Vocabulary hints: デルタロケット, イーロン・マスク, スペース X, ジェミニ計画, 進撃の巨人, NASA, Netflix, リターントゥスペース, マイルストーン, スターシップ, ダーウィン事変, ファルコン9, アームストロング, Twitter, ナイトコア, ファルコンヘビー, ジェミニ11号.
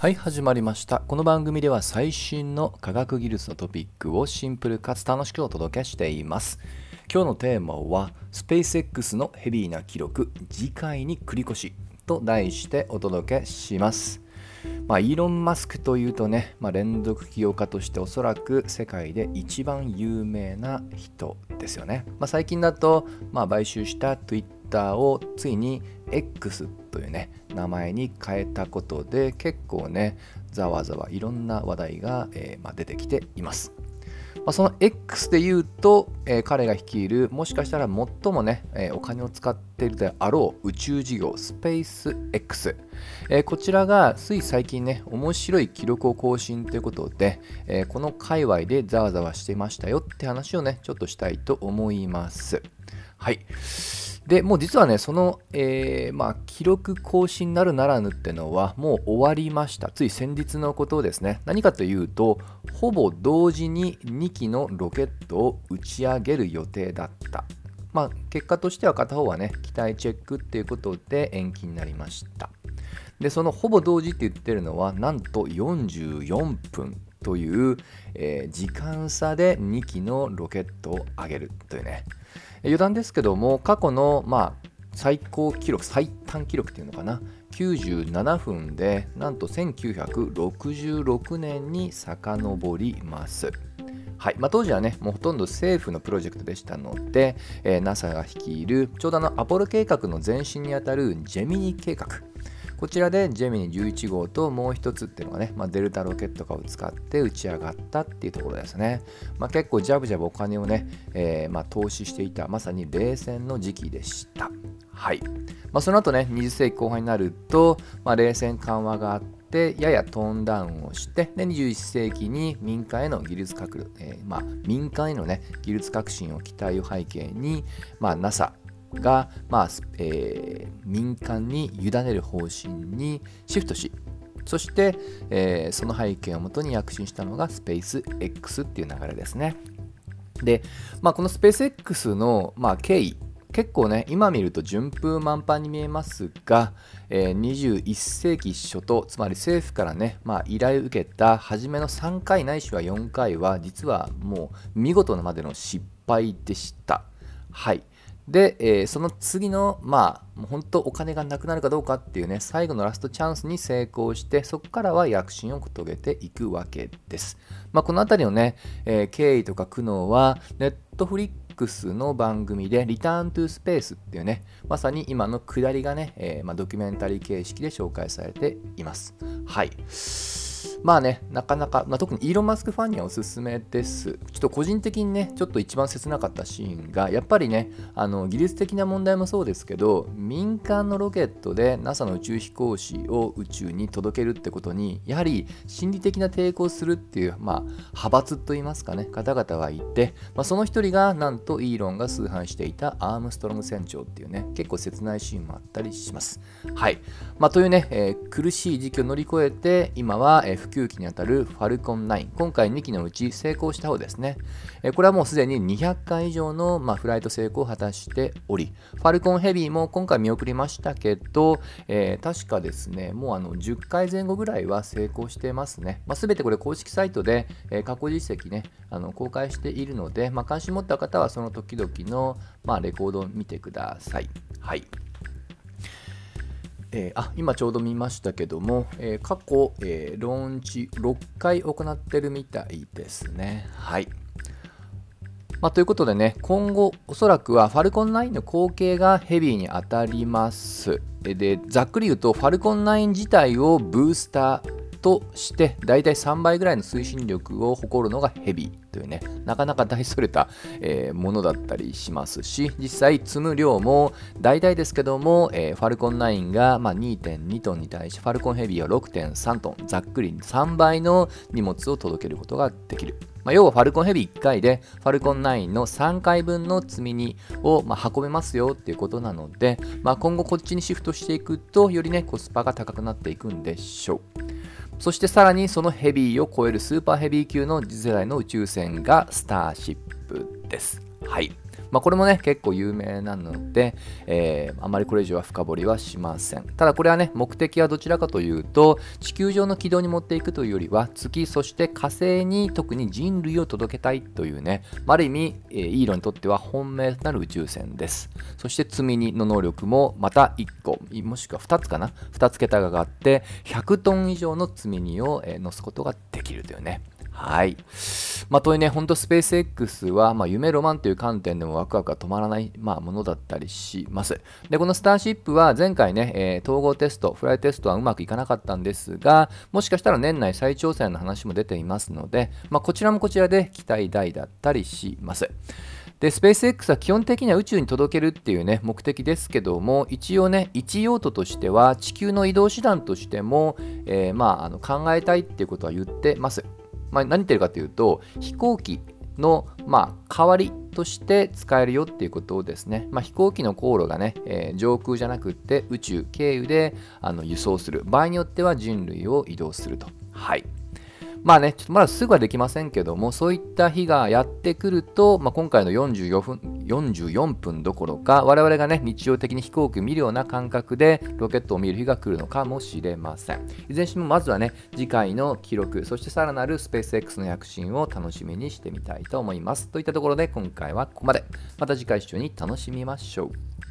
はい、始まりました。この番組では最新の科学技術のトピックをシンプルかつ楽しくお届けしています。今日のテーマはスペース X のヘビーな記録、次回に繰り越しと題してお届けします。イーロン・マスクというとね、連続起業家としておそらく世界で一番有名な人ですよね。最近だと、買収したTwitter をついに X というね名前に変えたことで結構ねざわざわいろんな話題が、出てきています。その X で言うと、彼が率いるもしかしたら最もね、お金を使っているであろう宇宙事業スペース X、こちらがつい最近ね面白い記録を更新ということで、この界隈でざわざわしてましたよって話をねちょっとしたいと思います。はい。で、もう実はね、その、記録更新なるならぬってのはもう終わりました。つい先日のことをですね、何かというと、ほぼ同時に2機のロケットを打ち上げる予定だった。結果としては片方はね、機体チェックっていうことで延期になりました。で、そのほぼ同時って言ってるのは、なんと44分。という、時間差で2機のロケットを上げるというね、余談ですけども過去の、最短記録っていうのかな97分でなんと1966年に遡ります。はい、当時はねもうほとんど政府のプロジェクトでしたので、NASA が率いるちょうどアポロ計画の前身にあたるジェミニ計画、こちらでジェミニ11号ともう一つっていうのがね、デルタロケットを使って打ち上がったっていうところですね。結構ジャブジャブお金をね、投資していたまさに冷戦の時期でした。はい。その後ね、20世紀後半になると、冷戦緩和があってややトーンダウンをして、で21世紀に民間へのね技術革新を期待を背景に、NASAが、民間に委ねる方針にシフトし、そして、その背景をもとに躍進したのがスペース X っていう流れですね。で、このスペース X の、経緯結構ね今見ると順風満帆に見えますが、21世紀初頭、つまり政府からね、依頼を受けた初めの3回ないしは4回は実はもう見事なまでの失敗でした。はい。で、その次の、本当お金がなくなるかどうかっていうね、最後のラストチャンスに成功して、そこからは躍進を遂げていくわけです。このあたりのね、経緯とか苦悩は、Netflix の番組で、リターントゥスペースっていうね、まさに今の下りがね、ドキュメンタリー形式で紹介されています。はい。なかなか、特にイーロン・マスクファンにはおすすめです。ちょっと個人的にね、ちょっと一番切なかったシーンが、やっぱりね、技術的な問題もそうですけど、民間のロケットで NASA の宇宙飛行士を宇宙に届けるってことに、やはり心理的な抵抗するっていう、派閥といいますかね、方々がいて、その一人が、なんとイーロンが崇拝していたアームストロング船長っていうね、結構切ないシーンもあったりします。はい。というね、苦しい時期を乗り越えて、今は、普及機にあたるファルコン9、今回2機のうち成功した方ですね。これはもうすでに200回以上の、フライト成功を果たしており、ファルコンヘビーも今回見送りましたけど、確かですね、もう10回前後ぐらいは成功してますね。すべてこれ公式サイトで、過去実績ね、公開しているので、関心持った方はその時々の、レコードを見てください。はい。今ちょうど見ましたけども、過去、ローンチ6回行ってるみたいですね。はい。ということでね、今後おそらくはファルコン9の後継がヘビーに当たります。で、ざっくり言うとファルコン9自体をブースターとしてだいたい3倍ぐらいの推進力を誇るのがヘビーというね、なかなか大それた、ものだったりしますし、実際積む量も大体ですけども、ファルコン9が、2.2 トンに対しファルコンヘビーは 6.3 トン、ざっくり3倍の荷物を届けることができる。要はファルコンヘビー1回でファルコン9の3回分の積み荷を、運べますよっていうことなので、今後こっちにシフトしていくとよりねコスパが高くなっていくんでしょう。そしてさらにそのヘビーを超えるスーパーヘビー級の次世代の宇宙船がスターシップです。はい。まあ、これもね結構有名なので、あまりこれ以上は深掘りはしません。ただこれはね、目的はどちらかというと地球上の軌道に持っていくというよりは、月そして火星に特に人類を届けたいというね、ある意味イーロンにとっては本命となる宇宙船です。そして積み荷の能力もまた1個もしくは2つかな、2つ桁があって100トン以上の積み荷を乗すことができるというね。はい。まあ、というね、本当スペース X は、夢ロマンという観点でもワクワクが止まらない、ものだったりします。で、このスターシップは前回ね、統合テスト、フライテストはうまくいかなかったんですが、もしかしたら年内再挑戦の話も出ていますので、こちらもこちらで期待大だったりします。で、スペース X は基本的には宇宙に届けるっていうね、目的ですけども、一応ね、一用途としては地球の移動手段としても、考えたいっていうことは言ってます。何言ってるかというと、飛行機の、代わりとして使えるよっていうことをですね、飛行機の航路がね、上空じゃなくって宇宙経由で輸送する場合によっては人類を移動すると。はい。ちょっとまだすぐはできませんけども、そういった日がやってくると、今回の44分どころか、我々がね日常的に飛行機を見るような感覚でロケットを見る日が来るのかもしれません。いずれにしてもまずはね、次回の記録、そしてさらなるスペース X の躍進を楽しみにしてみたいと思います。といったところで今回はここまで。また次回視聴に楽しみましょう。